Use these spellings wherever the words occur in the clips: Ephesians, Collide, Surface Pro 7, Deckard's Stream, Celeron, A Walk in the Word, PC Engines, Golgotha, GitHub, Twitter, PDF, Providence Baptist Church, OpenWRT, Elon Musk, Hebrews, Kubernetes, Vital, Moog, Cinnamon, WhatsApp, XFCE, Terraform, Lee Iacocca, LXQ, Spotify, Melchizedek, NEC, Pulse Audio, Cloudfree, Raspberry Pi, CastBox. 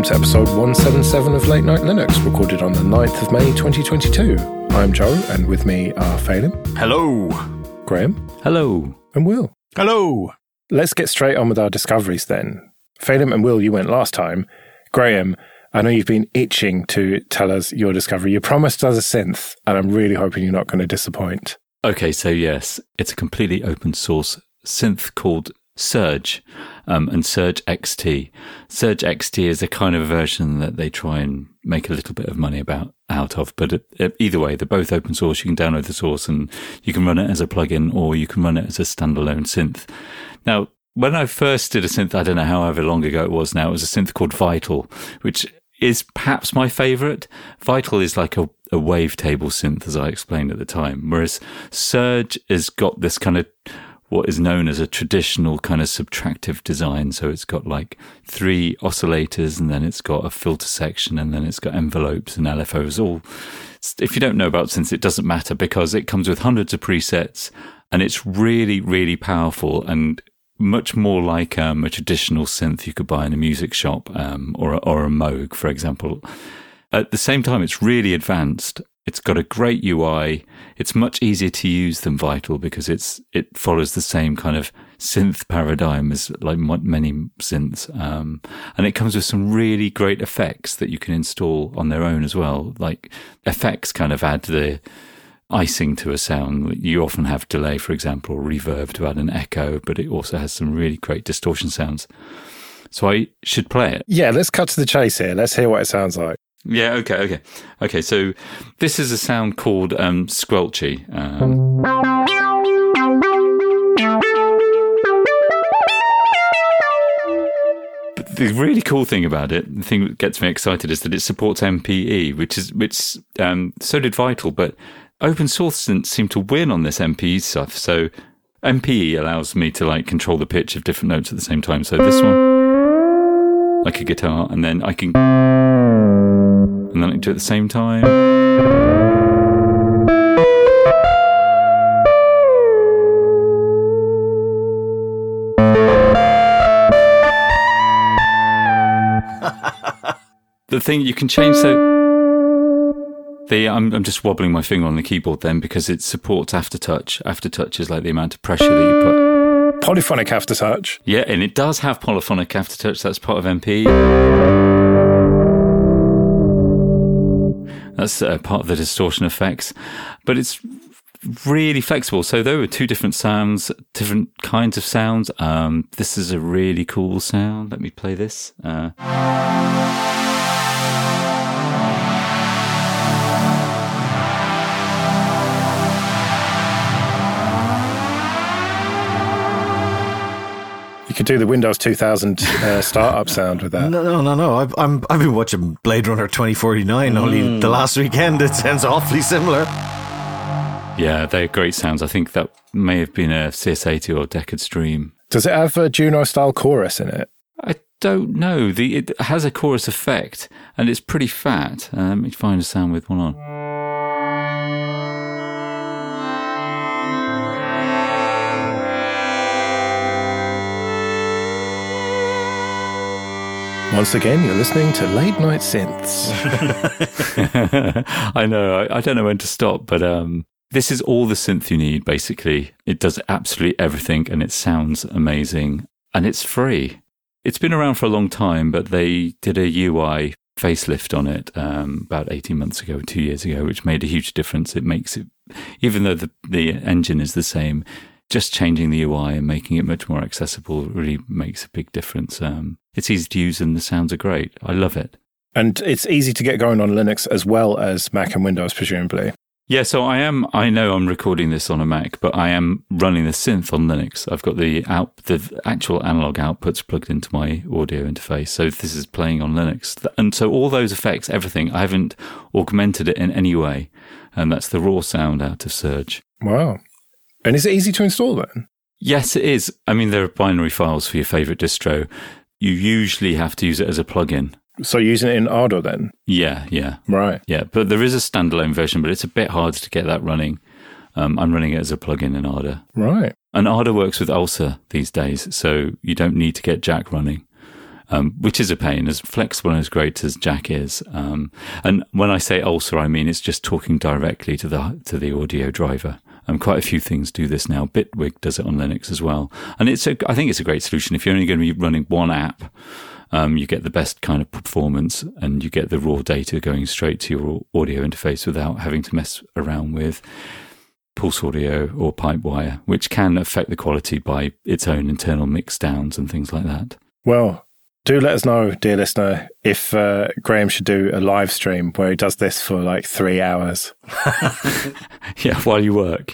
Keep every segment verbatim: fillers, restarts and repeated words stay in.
welcome to episode one seventy-seven of Late Night Linux, recorded on the ninth of May twenty twenty-two. I'm Joe, and with me are Phelan. Hello. Graham. Hello. And Will. Hello. Let's get straight on with our discoveries then. Phelan and Will, you went last time. Graham, I know you've been itching to tell us your discovery. You promised us a synth, and I'm really hoping you're not going to disappoint. Okay, so yes, it's a completely open source synth called Surge um, and Surge X T. Surge X T is a kind of version that they try and make a little bit of money about out of, but it, it, either way, they're both open source. You can download the source and you can run it as a plugin, or you can run it as a standalone synth. Now, when I first did a synth, I don't know however long ago it was now, it was a synth called Vital, which is perhaps my favorite. Vital is like a, a wavetable synth, as I explained at the time, whereas Surge has got this kind of what is known as a traditional kind of subtractive design. So it's got like three oscillators, and then it's got a filter section, and then it's got envelopes and L F Os. All, if you don't know about synths, it doesn't matter, because it comes with hundreds of presets, and it's really, really powerful and much more like um, a traditional synth you could buy in a music shop um, or, a, or a Moog, for example. At the same time, it's really advanced. It's got a great U I. It's much easier to use than Vital because it's it follows the same kind of synth paradigm as like many synths. Um, and it comes with some really great effects that you can install on their own as well. Like effects kind of add the icing to a sound. You often have delay, for example, or reverb to add an echo, but it also has some really great distortion sounds. So I should play it. Yeah, let's cut to the chase here. Let's hear what it sounds like. Yeah, okay, okay. Okay, so this is a sound called um, squelchy. Um, but the really cool thing about it, the thing that gets me excited, is that it supports M P E, which is which. Um, so did Vital, but open source synths seem to win on this M P E stuff. So M P E allows me to like control the pitch of different notes at the same time. So this one, like a guitar, and then I can. And then I can do it at the same time. The thing you can change, so the I'm I'm just wobbling my finger on the keyboard then, because it supports aftertouch. Aftertouch is like the amount of pressure that you put. Polyphonic aftertouch. Yeah, and it does have polyphonic aftertouch. That's part of M P E. That's uh, part of the distortion effects, but it's really flexible. So there were two different sounds, different kinds of sounds. Um, this is a really cool sound. Let me play this. Uh... You could do the Windows two thousand uh, startup sound with that. No, no, no, no. I've, I'm, I've been watching Blade Runner twenty forty-nine mm. only the last weekend. It sounds awfully similar. Yeah, they're great sounds. I think that may have been a C S eighty or Deckard's Stream. Does it have a Juno-style chorus in it? I don't know. The, it has a chorus effect, and it's pretty fat. Uh, let me find a sound with one on. Once again, you're listening to Late Night Synths. I know, I, I don't know when to stop, but um, this is all the synth you need, basically. It does absolutely everything, and it sounds amazing, and it's free. It's been around for a long time, but they did a U I facelift on it um, about eighteen months ago, two years ago, which made a huge difference. It makes it, even though the, the engine is the same, just changing the U I and making it much more accessible really makes a big difference. Um, it's easy to use and the sounds are great. I love it. And it's easy to get going on Linux as well as Mac and Windows, presumably. Yeah, so I am, I know I'm recording this on a Mac, but I am running the synth on Linux. I've got the out, the actual analog outputs plugged into my audio interface. So this is playing on Linux. And so all those effects, everything, I haven't augmented it in any way. And that's the raw sound out of Surge. Wow. And is it easy to install then? Yes, it is. I mean, there are binary files for your favorite distro. You usually have to use it as a plugin. So you're using it in Ardour then? Yeah, yeah. Right. Yeah, but there is a standalone version, but it's a bit hard to get that running. Um, I'm running it as a plugin in Ardour. Right. And Ardour works with ALSA these days, so you don't need to get Jack running. um, which is a pain, as flexible and as great as Jack is. Um, and when I say ALSA, I mean it's just talking directly to the to the audio driver. Um, quite a few things do this now. Bitwig does it on Linux as well. And it's a, I think it's a great solution. If you're only going to be running one app, um, you get the best kind of performance and you get the raw data going straight to your audio interface without having to mess around with Pulse Audio or Pipewire, which can affect the quality by its own internal mix downs and things like that. Well, do let us know, dear listener, if uh, Graham should do a live stream where he does this for like three hours. Yeah, while you work.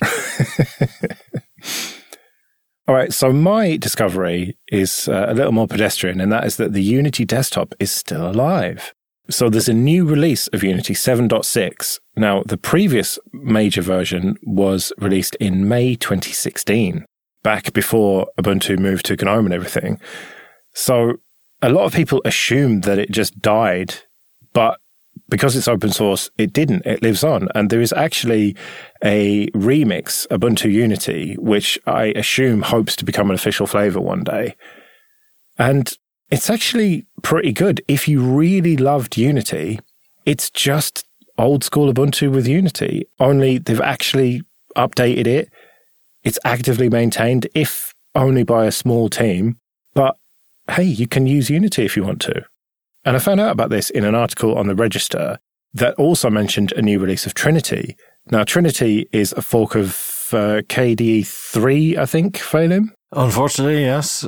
All right, so my discovery is uh, a little more pedestrian, and that is that the Unity desktop is still alive. So there's a new release of Unity seven point six. Now, the previous major version was released in May twenty sixteen, back before Ubuntu moved to GNOME and everything. So a lot of people assumed that it just died, but because it's open source, it didn't. It lives on. And there is actually a remix, Ubuntu Unity, which I assume hopes to become an official flavor one day. And it's actually pretty good. If you really loved Unity, it's just old school Ubuntu with Unity, only they've actually updated it. It's actively maintained, if only by a small team. But hey, you can use Unity if you want to. And I found out about this in an article on the Register that also mentioned a new release of Trinity. Now, Trinity is a fork of uh, K D E three, I think, Phelim? Unfortunately, yes.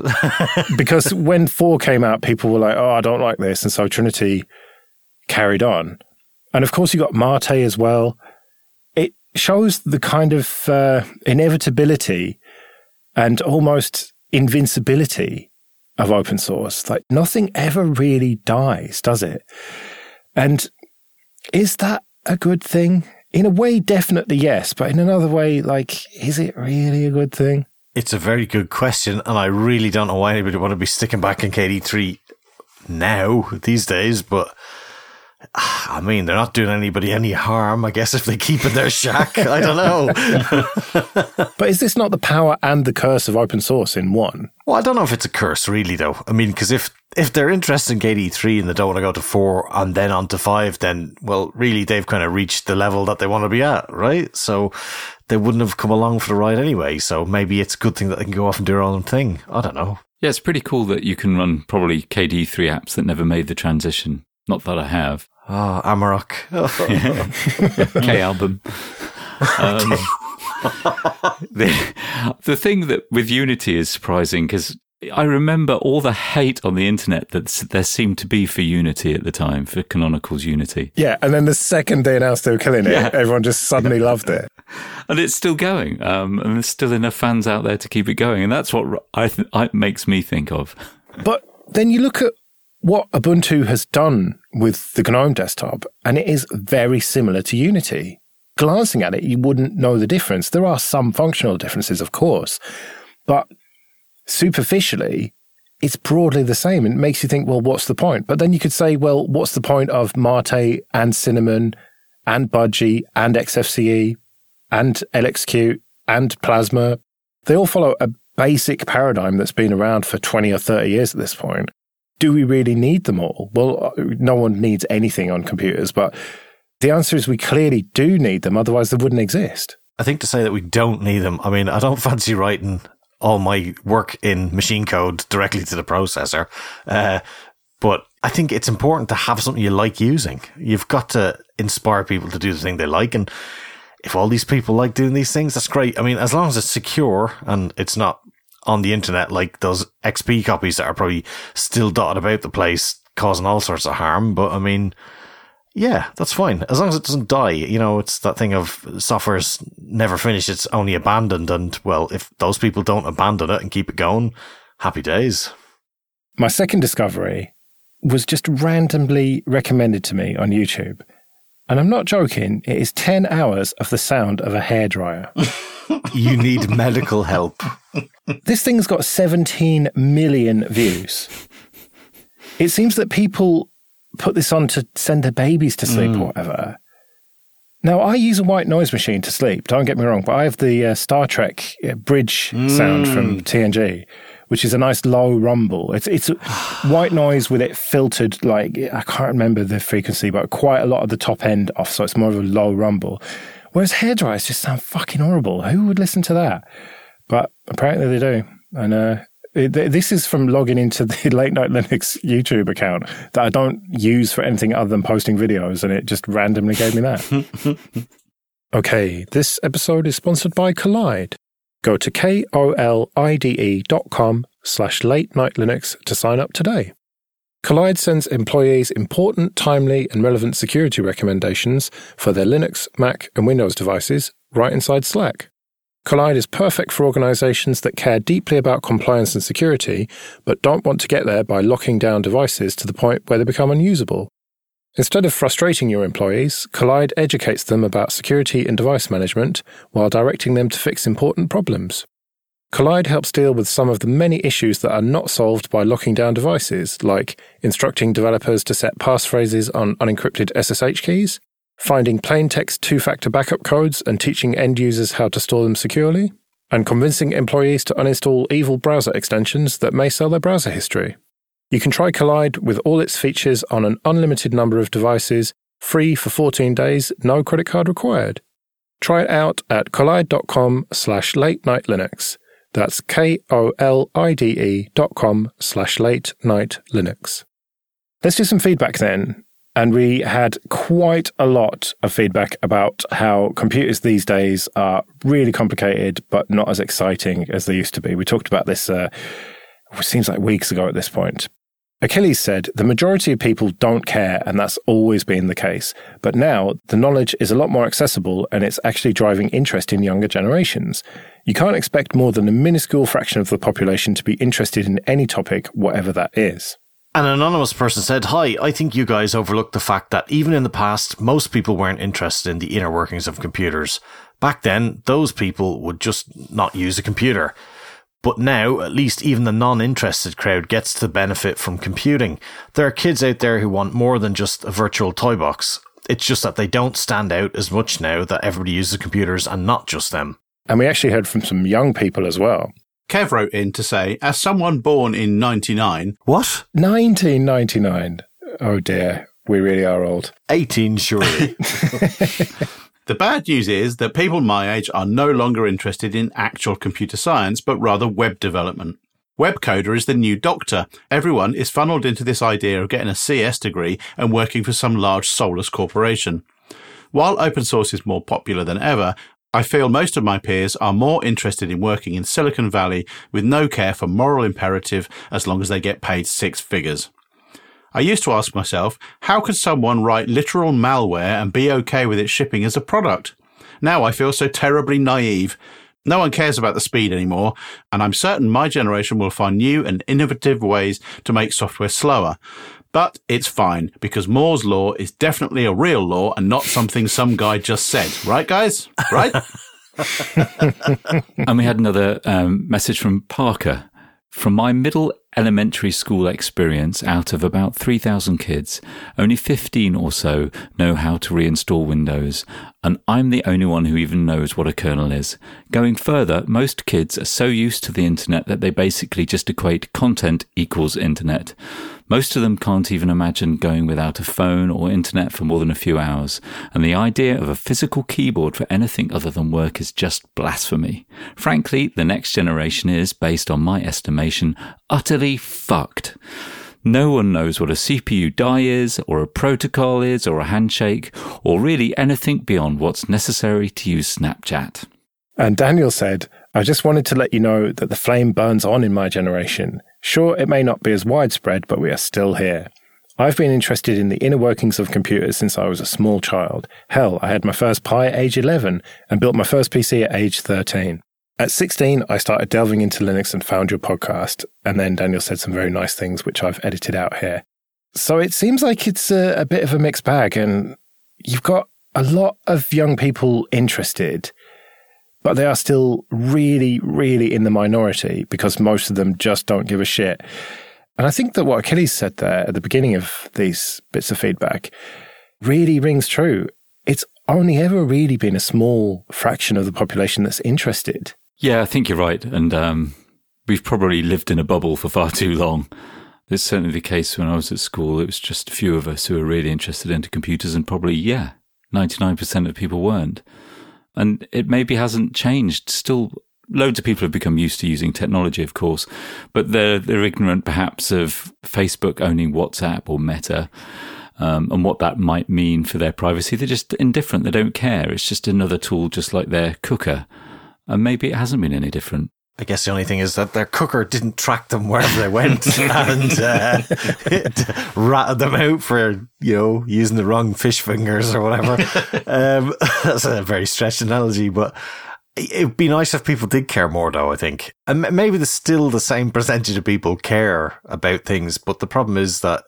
Because when four came out, people were like, oh, I don't like this. And so Trinity carried on. And of course, you got Mate as well. It shows the kind of uh, inevitability and almost invincibility of open source. Like, nothing ever really dies, does it? And is that a good thing? In a way, definitely yes, but in another way, like, is it really a good thing? It's a very good question, and I really don't know why anybody would want to be sticking back in K D E three now, these days, but I mean, they're not doing anybody any harm, I guess, if they keep in their shack. I don't know. But is this not the power and the curse of open source in one? Well, I don't know if it's a curse, really, though. I mean, because if, if they're interested in K D E three and they don't want to go to four and then on to five, then, well, really, they've kind of reached the level that they want to be at, right? So they wouldn't have come along for the ride anyway. So maybe it's a good thing that they can go off and do their own thing. I don't know. Yeah, it's pretty cool that you can run probably K D E three apps that never made the transition. Not that I have. Oh, Amarok. Yeah. K-Album. Um, the, the thing that with Unity is surprising, because I remember all the hate on the internet that there seemed to be for Unity at the time, for Canonical's Unity. Yeah, and then the second they announced they were killing it, yeah. Everyone just suddenly loved it. And it's still going, um, and there's still enough fans out there to keep it going, and that's what I th- I makes me think of. But then you look at what Ubuntu has done with the GNOME desktop, and it is very similar to Unity. Glancing at it, you wouldn't know the difference. There are some functional differences, of course, but superficially, it's broadly the same. It makes you think, well, what's the point? But then you could say, well, what's the point of Mate and Cinnamon and Budgie and X F C E and L X Q and Plasma? They all follow a basic paradigm that's been around for twenty or thirty years at this point. Do we really need them all? Well, no one needs anything on computers, but the answer is we clearly do need them, otherwise they wouldn't exist. I think to say that we don't need them, I mean, I don't fancy writing all my work in machine code directly to the processor, uh, but I think it's important to have something you like using. You've got to inspire people to do the thing they like, and if all these people like doing these things, that's great. I mean, as long as it's secure and it's not on the internet, like those X P copies that are probably still dotted about the place, causing all sorts of harm. But I mean, yeah, that's fine. As long as it doesn't die, you know, it's that thing of software's never finished, it's only abandoned. And well, if those people don't abandon it and keep it going, happy days. My second discovery was just randomly recommended to me on YouTube. And I'm not joking, it is ten hours of the sound of a hairdryer. You need medical help. This thing's got seventeen million views. It seems that people put this on to send their babies to sleep mm. or whatever. Now, I use a white noise machine to sleep, don't get me wrong, but I have the uh, Star Trek uh, bridge mm. sound from T N G, which is a nice low rumble. It's it's white noise with it filtered, like, I can't remember the frequency, but quite a lot of the top end off, so it's more of a low rumble. Whereas hairdryers just sound fucking horrible. Who would listen to that? But apparently they do. And uh, it, this is from logging into the Late Night Linux YouTube account that I don't use for anything other than posting videos, and it just randomly gave me that. Okay, this episode is sponsored by Collide. Go to kolide.com slash late night Linux to sign up today. Collide sends employees important, timely, and relevant security recommendations for their Linux, Mac, and Windows devices right inside Slack. Collide is perfect for organizations that care deeply about compliance and security, but don't want to get there by locking down devices to the point where they become unusable. Instead of frustrating your employees, Collide educates them about security and device management while directing them to fix important problems. Collide helps deal with some of the many issues that are not solved by locking down devices, like instructing developers to set passphrases on unencrypted S S H keys, finding plain text two-factor backup codes and teaching end users how to store them securely, and convincing employees to uninstall evil browser extensions that may sell their browser history. You can try Collide with all its features on an unlimited number of devices, free for fourteen days, no credit card required. Try it out at collide.com slash late night Linux. That's K-O-L-I-D-E dot com slash late night Linux. Let's do some feedback then. And we had quite a lot of feedback about how computers these days are really complicated, but not as exciting as they used to be. We talked about this, uh, it seems like weeks ago at this point. Achilles said, the majority of people don't care, and that's always been the case. But now, the knowledge is a lot more accessible, and it's actually driving interest in younger generations. You can't expect more than a minuscule fraction of the population to be interested in any topic, whatever that is. An anonymous person said, hi, I think you guys overlooked the fact that even in the past, most people weren't interested in the inner workings of computers. Back then, those people would just not use a computer. But now, at least even the non-interested crowd gets to benefit from computing. There are kids out there who want more than just a virtual toy box. It's just that they don't stand out as much now that everybody uses computers and not just them. And we actually heard from some young people as well. Kev wrote in to say, as someone born in ninety-nine... What? nineteen ninety-nine. Oh dear, we really are old. eighteen, surely. The bad news is that people my age are no longer interested in actual computer science, but rather web development. Webcoder is the new doctor. Everyone is funneled into this idea of getting a C S degree and working for some large soulless corporation. While open source is more popular than ever, I feel most of my peers are more interested in working in Silicon Valley with no care for moral imperative as long as they get paid six figures. I used to ask myself, how could someone write literal malware and be okay with it shipping as a product? Now I feel so terribly naive. No one cares about the speed anymore, and I'm certain my generation will find new and innovative ways to make software slower. But it's fine, because Moore's Law is definitely a real law and not something some guy just said. Right, guys? Right? And we had another um, message from Parker. From my middle elementary school experience, out of about three thousand kids, only fifteen or so know how to reinstall Windows, and I'm the only one who even knows what a kernel is. Going further, most kids are so used to the internet that they basically just equate content equals internet. Most of them can't even imagine going without a phone or internet for more than a few hours, and the idea of a physical keyboard for anything other than work is just blasphemy. Frankly, the next generation is, based on my estimation, utterly fucked. No one knows what a C P U die is, or a protocol is, or a handshake, or really anything beyond what's necessary to use Snapchat. And Daniel said, I just wanted to let you know that the flame burns on in my generation. Sure, it may not be as widespread, but we are still here. I've been interested in the inner workings of computers since I was a small child. Hell, I had my first Pi at age eleven and built my first P C at age thirteen. At sixteen, I started delving into Linux and found your podcast, and then Daniel said some very nice things, which I've edited out here. So it seems like it's a, a bit of a mixed bag, and you've got a lot of young people interested, but they are still really, really in the minority because most of them just don't give a shit. And I think that what Achilles said there at the beginning of these bits of feedback really rings true. It's only ever really been a small fraction of the population that's interested. Yeah, I think you're right. And um, we've probably lived in a bubble for far too long. It's certainly the case when I was at school. It was just a few of us who were really interested into computers, and probably, yeah, ninety-nine percent of people weren't. And it maybe hasn't changed. Still, loads of people have become used to using technology, of course, but they're, they're ignorant perhaps of Facebook owning WhatsApp or Meta, um, and what that might mean for their privacy. They're just indifferent. They don't care. It's just another tool, just like their cooker. And maybe it hasn't been any different. I guess the only thing is that their cooker didn't track them wherever they went and uh, it ratted them out for, you know, using the wrong fish fingers or whatever. Um, that's a very stretched analogy, but it would be nice if people did care more, though, I think. And maybe there's still the same percentage of people care about things, but the problem is that,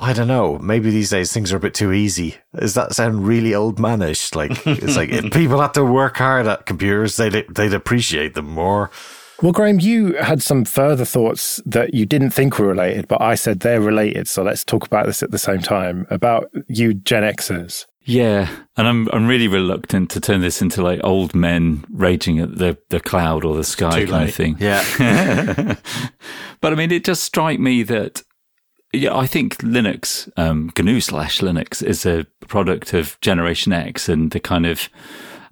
I don't know, maybe these days things are a bit too easy. Does that sound really old manish? Like, it's like if people had to work hard at computers, they'd, they'd appreciate them more. Well, Graham, you had some further thoughts that you didn't think were related, but I said they're related, so let's talk about this at the same time, about you Gen Xers. Yeah, and I'm I'm really reluctant to turn this into like old men raging at the, the cloud or the sky kind of thing. Yeah. But I mean, it does strike me that, yeah, I think Linux, um, G N U slash Linux, is a product of Generation X and the kind of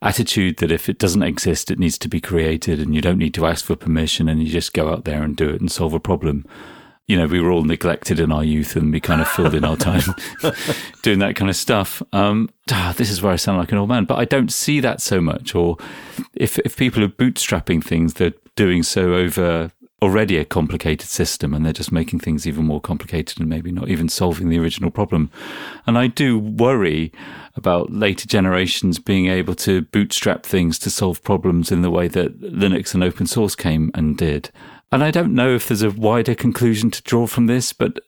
attitude that if it doesn't exist, it needs to be created and you don't need to ask for permission and you just go out there and do it and solve a problem. You know, we were all neglected in our youth and we kind of filled in our time doing that kind of stuff. Um, ah, this is where I sound like an old man, but I don't see that so much. Or if if people are bootstrapping things, they're doing so over already a complicated system and they're just making things even more complicated and maybe not even solving the original problem. And I do worry about later generations being able to bootstrap things to solve problems in the way that Linux and open source came and did. And I don't know if there's a wider conclusion to draw from this, but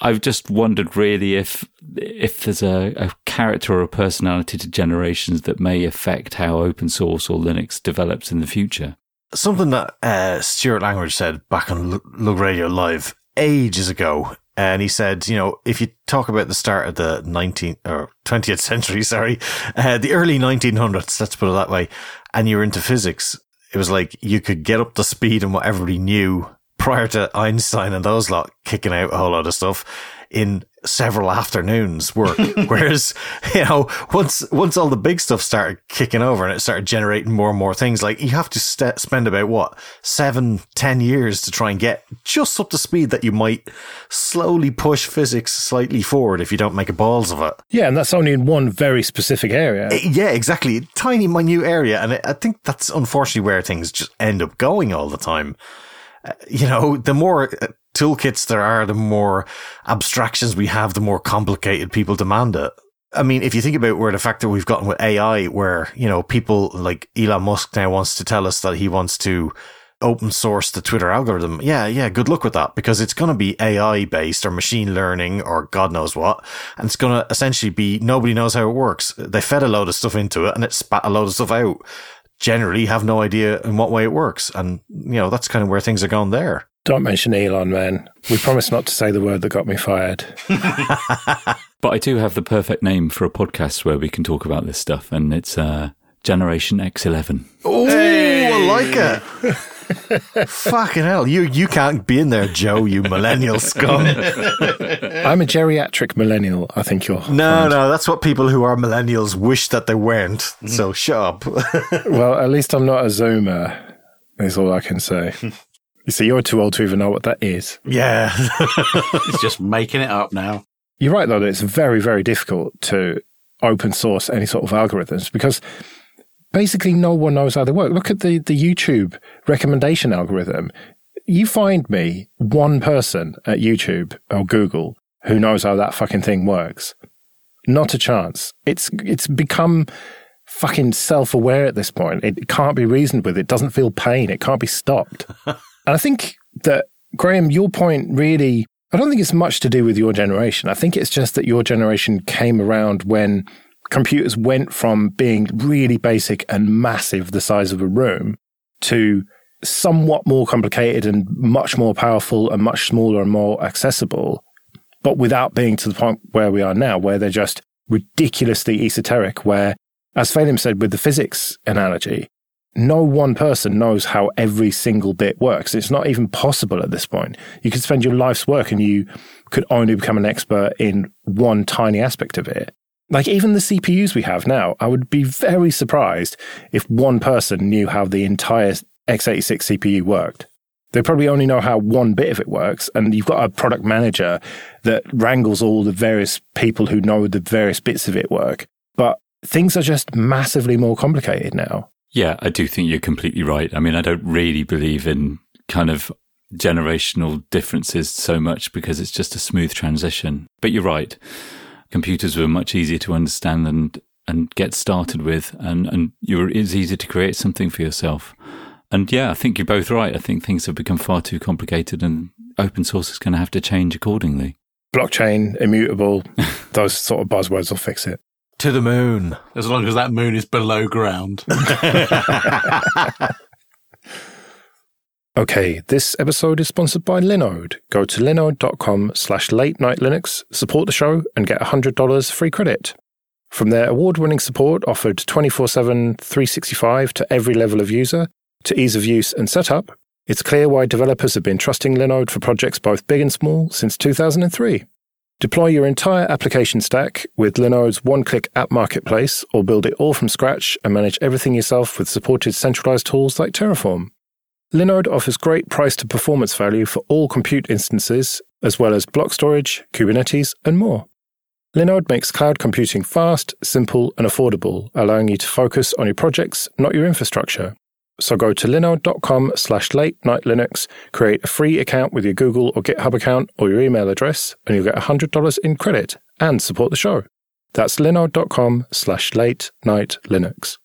I've just wondered really if if there's a, a character or a personality to generations that may affect how open source or Linux develops in the future. Something that uh, Stuart Langridge said back on L- Lug Radio Live ages ago, and he said, you know, if you talk about the start of the nineteenth or twentieth century, sorry, uh, the early nineteen hundreds, let's put it that way, and you're into physics, it was like you could get up to speed on what everybody knew prior to Einstein and those lot kicking out a whole lot of stuff in several afternoons work. Whereas, you know, once once all the big stuff started kicking over and it started generating more and more things, like you have to st- spend about, what, seven, ten years to try and get just up to speed that you might slowly push physics slightly forward if you don't make a balls of it. Yeah, and that's only in one very specific area. It, yeah, exactly. Tiny, minute area. And I think that's unfortunately where things just end up going all the time. Uh, you know, the more Uh, toolkits there are, the more abstractions we have, the more complicated people demand it. I mean, if you think about where the fact that we've gotten with A I, where, you know, people like Elon Musk now wants to tell us that he wants to open source the Twitter algorithm. Yeah, yeah, good luck with that, because it's going to be A I based or machine learning or God knows what. And it's going to essentially be nobody knows how it works. They fed a load of stuff into it and it spat a load of stuff out. Generally have no idea in what way it works. And, you know, that's kind of where things are going there. Don't mention Elon, man. We promise not to say the word that got me fired. But I do have the perfect name for a podcast where we can talk about this stuff, and it's uh, Generation X eleven. Oh, hey! I like it. Fucking hell. You you can't be in there, Joe, you millennial scum. I'm a geriatric millennial, I think you're. No, fond. no, that's what people who are millennials wish that they weren't. Mm. So shut up. Well, at least I'm not a Zoomer, is all I can say. You see, you're too old to even know what that is. Yeah. It's just making it up now. You're right, though, that it's very, very difficult to open source any sort of algorithms because basically no one knows how they work. Look at the, the YouTube recommendation algorithm. You find me one person at YouTube or Google who knows how that fucking thing works. Not a chance. It's it's become fucking self-aware at this point. It can't be reasoned with. It doesn't feel pain. It can't be stopped. And I think that, Graham, your point really, I don't think it's much to do with your generation. I think it's just that your generation came around when computers went from being really basic and massive, the size of a room, to somewhat more complicated and much more powerful and much smaller and more accessible, but without being to the point where we are now, where they're just ridiculously esoteric, where, as Phelim said with the physics analogy, no one person knows how every single bit works. It's not even possible at this point. You could spend your life's work and you could only become an expert in one tiny aspect of it. Like even the C P Us we have now, I would be very surprised if one person knew how the entire x eighty-six C P U worked. They probably only know how one bit of it works, and you've got a product manager that wrangles all the various people who know the various bits of it work. But things are just massively more complicated now. Yeah, I do think you're completely right. I mean, I don't really believe in kind of generational differences so much because it's just a smooth transition. But you're right. Computers were much easier to understand and, and get started with, and, and you were, it's easier to create something for yourself. And yeah, I think you're both right. I think things have become far too complicated, and open source is going to have to change accordingly. Blockchain, immutable, those sort of buzzwords will fix it. To the moon, as long as that moon is below ground. Okay, this episode is sponsored by Linode. Go to linode.com slash late night Linux, support the show, and get one hundred dollars free credit. From their award-winning support offered twenty-four seven, three sixty-five to every level of user, to ease of use and setup, it's clear why developers have been trusting Linode for projects both big and small since two thousand three. Deploy your entire application stack with Linode's one-click app marketplace, or build it all from scratch and manage everything yourself with supported centralized tools like Terraform. Linode offers great price-to-performance value for all compute instances, as well as block storage, Kubernetes, and more. Linode makes cloud computing fast, simple, and affordable, allowing you to focus on your projects, not your infrastructure. So go to linode.com slash late night Linux, create a free account with your Google or GitHub account or your email address, and you'll get one hundred dollars in credit and support the show. That's linode.com slash late night Linux.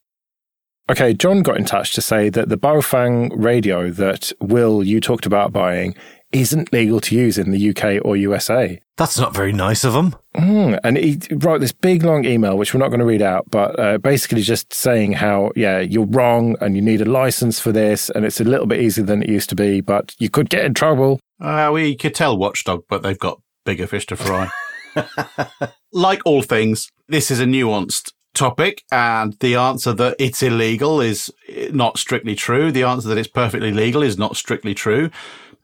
Okay, John got in touch to say that the Baofeng radio that, Will, you talked about buying isn't legal to use in the U K or U S A. That's not very nice of them. Mm, and he wrote this big, long email, which we're not going to read out, but uh, basically just saying how, yeah, you're wrong and you need a license for this, and it's a little bit easier than it used to be, but you could get in trouble. Uh, we could tell Watchdog, but they've got bigger fish to fry. Like all things, this is a nuanced topic, and the answer that it's illegal is not strictly true. The answer that it's perfectly legal is not strictly true.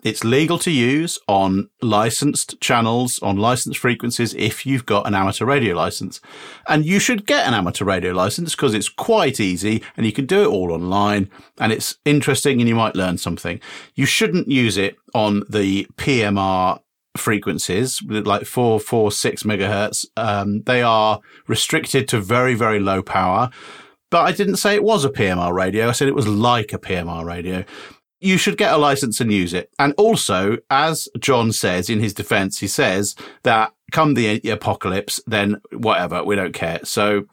It's legal to use on licensed channels, on licensed frequencies, if you've got an amateur radio license. And you should get an amateur radio license because it's quite easy and you can do it all online and it's interesting and you might learn something. You shouldn't use it on the P M R frequencies, like four forty-six megahertz. Um, they are restricted to very, very low power. But I didn't say it was a P M R radio. I said it was like a P M R radio. You should get a license and use it. And also, as John says in his defense, he says that come the apocalypse, then whatever, we don't care. So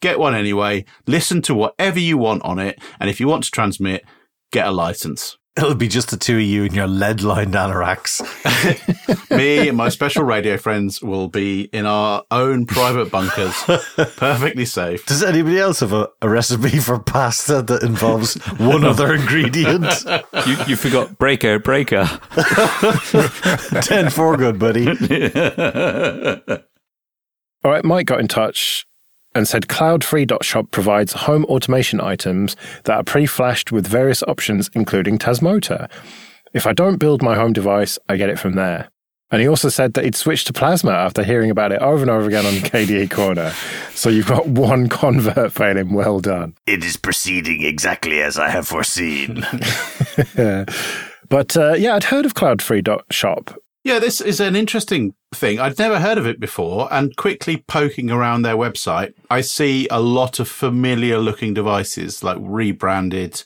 get one anyway, listen to whatever you want on it. And if you want to transmit, get a license. It'll be just the two of you and your lead-lined anoraks. Me and my special radio friends will be in our own private bunkers, perfectly safe. Does anybody else have a, a recipe for pasta that involves one other ingredient? You, you forgot breaker, breaker. Ten for good, buddy. All right, Mike got in touch and said Cloudfree dot shop provides home automation items that are pre-flashed with various options, including Tasmota. If I don't build my home device, I get it from there. And he also said that he'd switched to Plasma after hearing about it over and over again on K D E Corner. So you've got one convert failing. Well done. It is proceeding exactly as I have foreseen. But uh, yeah, I'd heard of Cloudfree dot shop. Yeah, this is an interesting thing. I'd never heard of it before, and quickly poking around their website, I see a lot of familiar-looking devices, like rebranded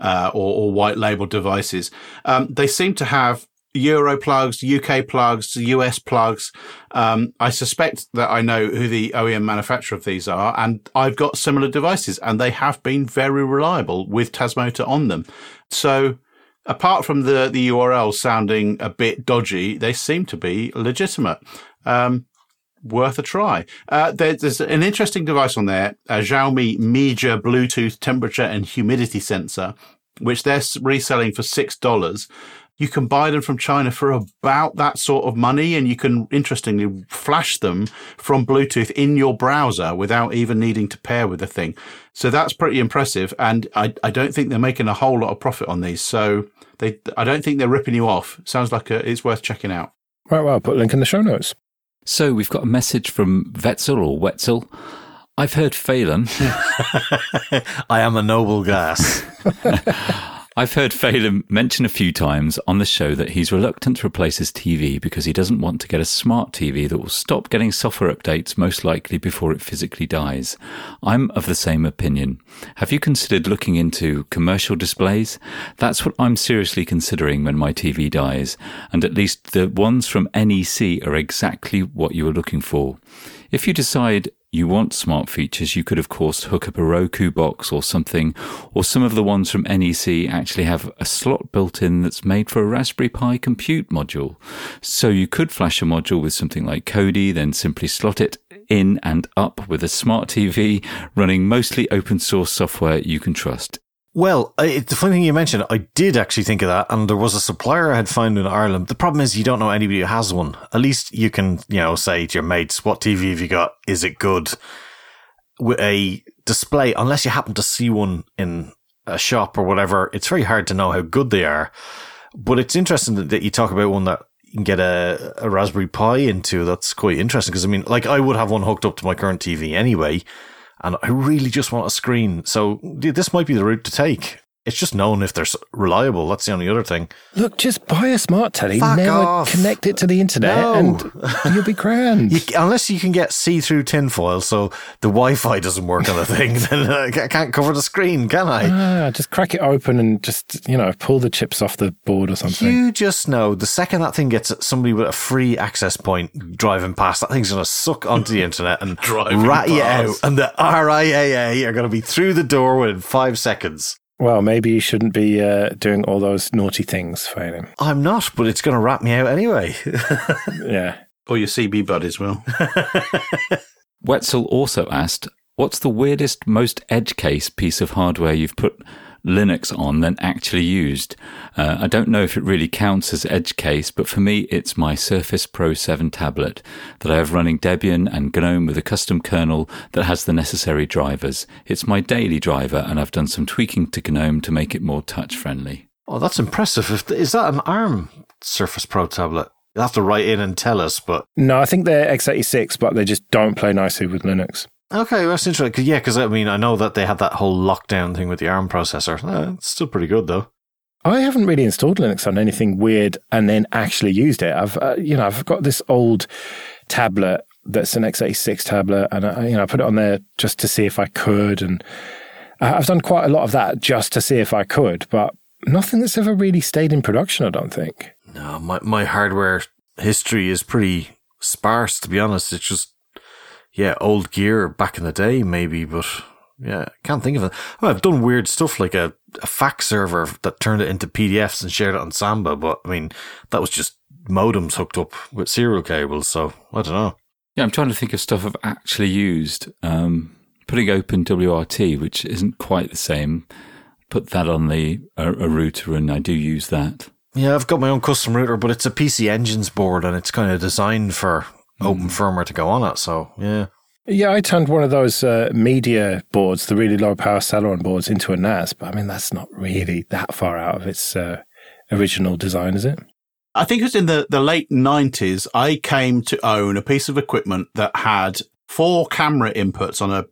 uh, or, or white-labeled devices. Um, they seem to have Euro plugs, U K plugs, U S plugs. Um, I suspect that I know who the O E M manufacturer of these are, and I've got similar devices, and they have been very reliable with Tasmota on them. So apart from the, the U R L sounding a bit dodgy, they seem to be legitimate. Um, worth a try. Uh, there, there's an interesting device on there, a Xiaomi Meja Bluetooth temperature and humidity sensor, which they're reselling for six dollars. you can buy them from China for about that sort of money, and you can, interestingly, flash them from Bluetooth in your browser without even needing to pair with the thing. So that's pretty impressive, and I, I don't think they're making a whole lot of profit on these, so they I don't think they're ripping you off. Sounds like a, it's worth checking out. Right, well, I'll put a link in the show notes. So we've got a message from Wetzel or Wetzel. I've heard Phelan. I am a noble gas. I've heard Phelan mention a few times on the show that he's reluctant to replace his T V because he doesn't want to get a smart T V that will stop getting software updates, most likely before it physically dies. I'm of the same opinion. Have you considered looking into commercial displays? That's what I'm seriously considering when my T V dies, and at least the ones from N E C are exactly what you were looking for. If you decide you want smart features, you could of course hook up a Roku box or something, or some of the ones from N E C actually have a slot built in that's made for a Raspberry Pi compute module. So you could flash a module with something like Kodi, then simply slot it in and up with a smart T V running mostly open source software you can trust. Well, it's the funny thing you mentioned. I did actually think of that, and there was a supplier I had found in Ireland. The problem is you don't know anybody who has one. At least you can, you know, say to your mates, what T V have you got? Is it good? With a display, unless you happen to see one in a shop or whatever, it's very hard to know how good they are. But it's interesting that you talk about one that you can get a, a Raspberry Pi into. That's quite interesting, because, I mean, like, I would have one hooked up to my current T V anyway, and I really just want a screen. So this might be the route to take. It's just known if they're reliable. That's the only other thing. Look, just buy a smart telly. Fuck now off. Connect it to the internet no. and you'll be grand. You, unless you can get see-through tinfoil so the Wi-Fi doesn't work on the thing, then I can't cover the screen, can I? Ah, just crack it open and just, you know, pull the chips off the board or something. You just know the second that thing gets somebody with a free access point driving past, that thing's going to suck onto the internet and rat you out. And the R I A A are going to be through the door within five seconds. Well, maybe you shouldn't be uh, doing all those naughty things, Phelan. I'm not, but it's going to rat me out anyway. Yeah. Or your C B buddies will. Wetzel also asked, what's the weirdest, most edge case piece of hardware you've put Linux on than actually used? Uh, I don't know if it really counts as edge case, but for me, it's my Surface Pro seven tablet that I have running Debian and GNOME with a custom kernel that has the necessary drivers. It's my daily driver, and I've done some tweaking to GNOME to make it more touch-friendly. Oh, that's impressive. Is that an ARM Surface Pro tablet? You'll have to write in and tell us, but... No, I think they're x eighty-six, but they just don't play nicely with Linux. Okay, that's interesting. Cause, yeah, because I mean, I know that they had that whole lockdown thing with the ARM processor. Eh, it's still pretty good, though. I haven't really installed Linux on anything weird and then actually used it. I've, uh, you know, I've got this old tablet that's an x eighty-six tablet, and I, you know, I put it on there just to see if I could, and I've done quite a lot of that just to see if I could, but nothing that's ever really stayed in production, I don't think. No, my my hardware history is pretty sparse, to be honest. It's just. Yeah, old gear back in the day, maybe, but yeah, can't think of it. Well, I've done weird stuff like a, a fax server that turned it into P D Fs and shared it on Samba, but I mean, that was just modems hooked up with serial cables, so I don't know. Yeah, I'm trying to think of stuff I've actually used. Um, putting open W R T, which isn't quite the same, put that on the a, a router, and I do use that. Yeah, I've got my own custom router, but it's a P C Engines board, and it's kind of designed for open firmware to go on it, so yeah. Yeah, I turned one of those uh, media boards, the really low-power Celeron boards, into a N A S, but I mean, that's not really that far out of its uh, original design, is it? I think it was in the, the late nineties, I came to own a piece of equipment that had four camera inputs on a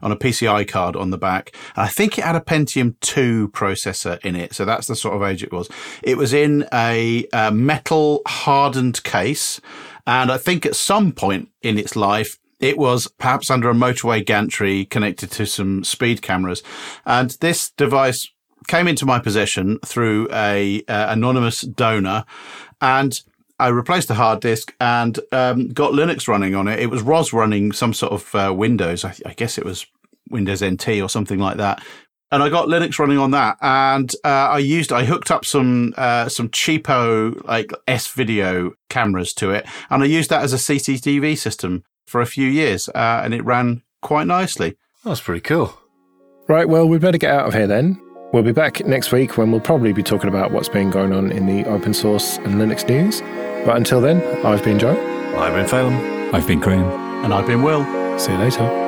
on a P C I card on the back. I think it had a Pentium two processor in it, so that's the sort of age it was. It was in a, a metal-hardened case, and I think at some point in its life, it was perhaps under a motorway gantry connected to some speed cameras. And this device came into my possession through a uh, anonymous donor, and I replaced the hard disk and um, got Linux running on it. It was ROS running some sort of uh, Windows. I, I guess it was Windows N T or something like that. And I got Linux running on that, and uh, I used, I hooked up some uh, some cheapo like S-video cameras to it, and I used that as a C C T V system for a few years, uh, and it ran quite nicely. That's pretty cool. Right, well, we'd better get out of here then. We'll be back next week when we'll probably be talking about what's been going on in the open source and Linux news. But until then, I've been Joe. I've been Phelan. I've been Graham. And I've been Will. See you later.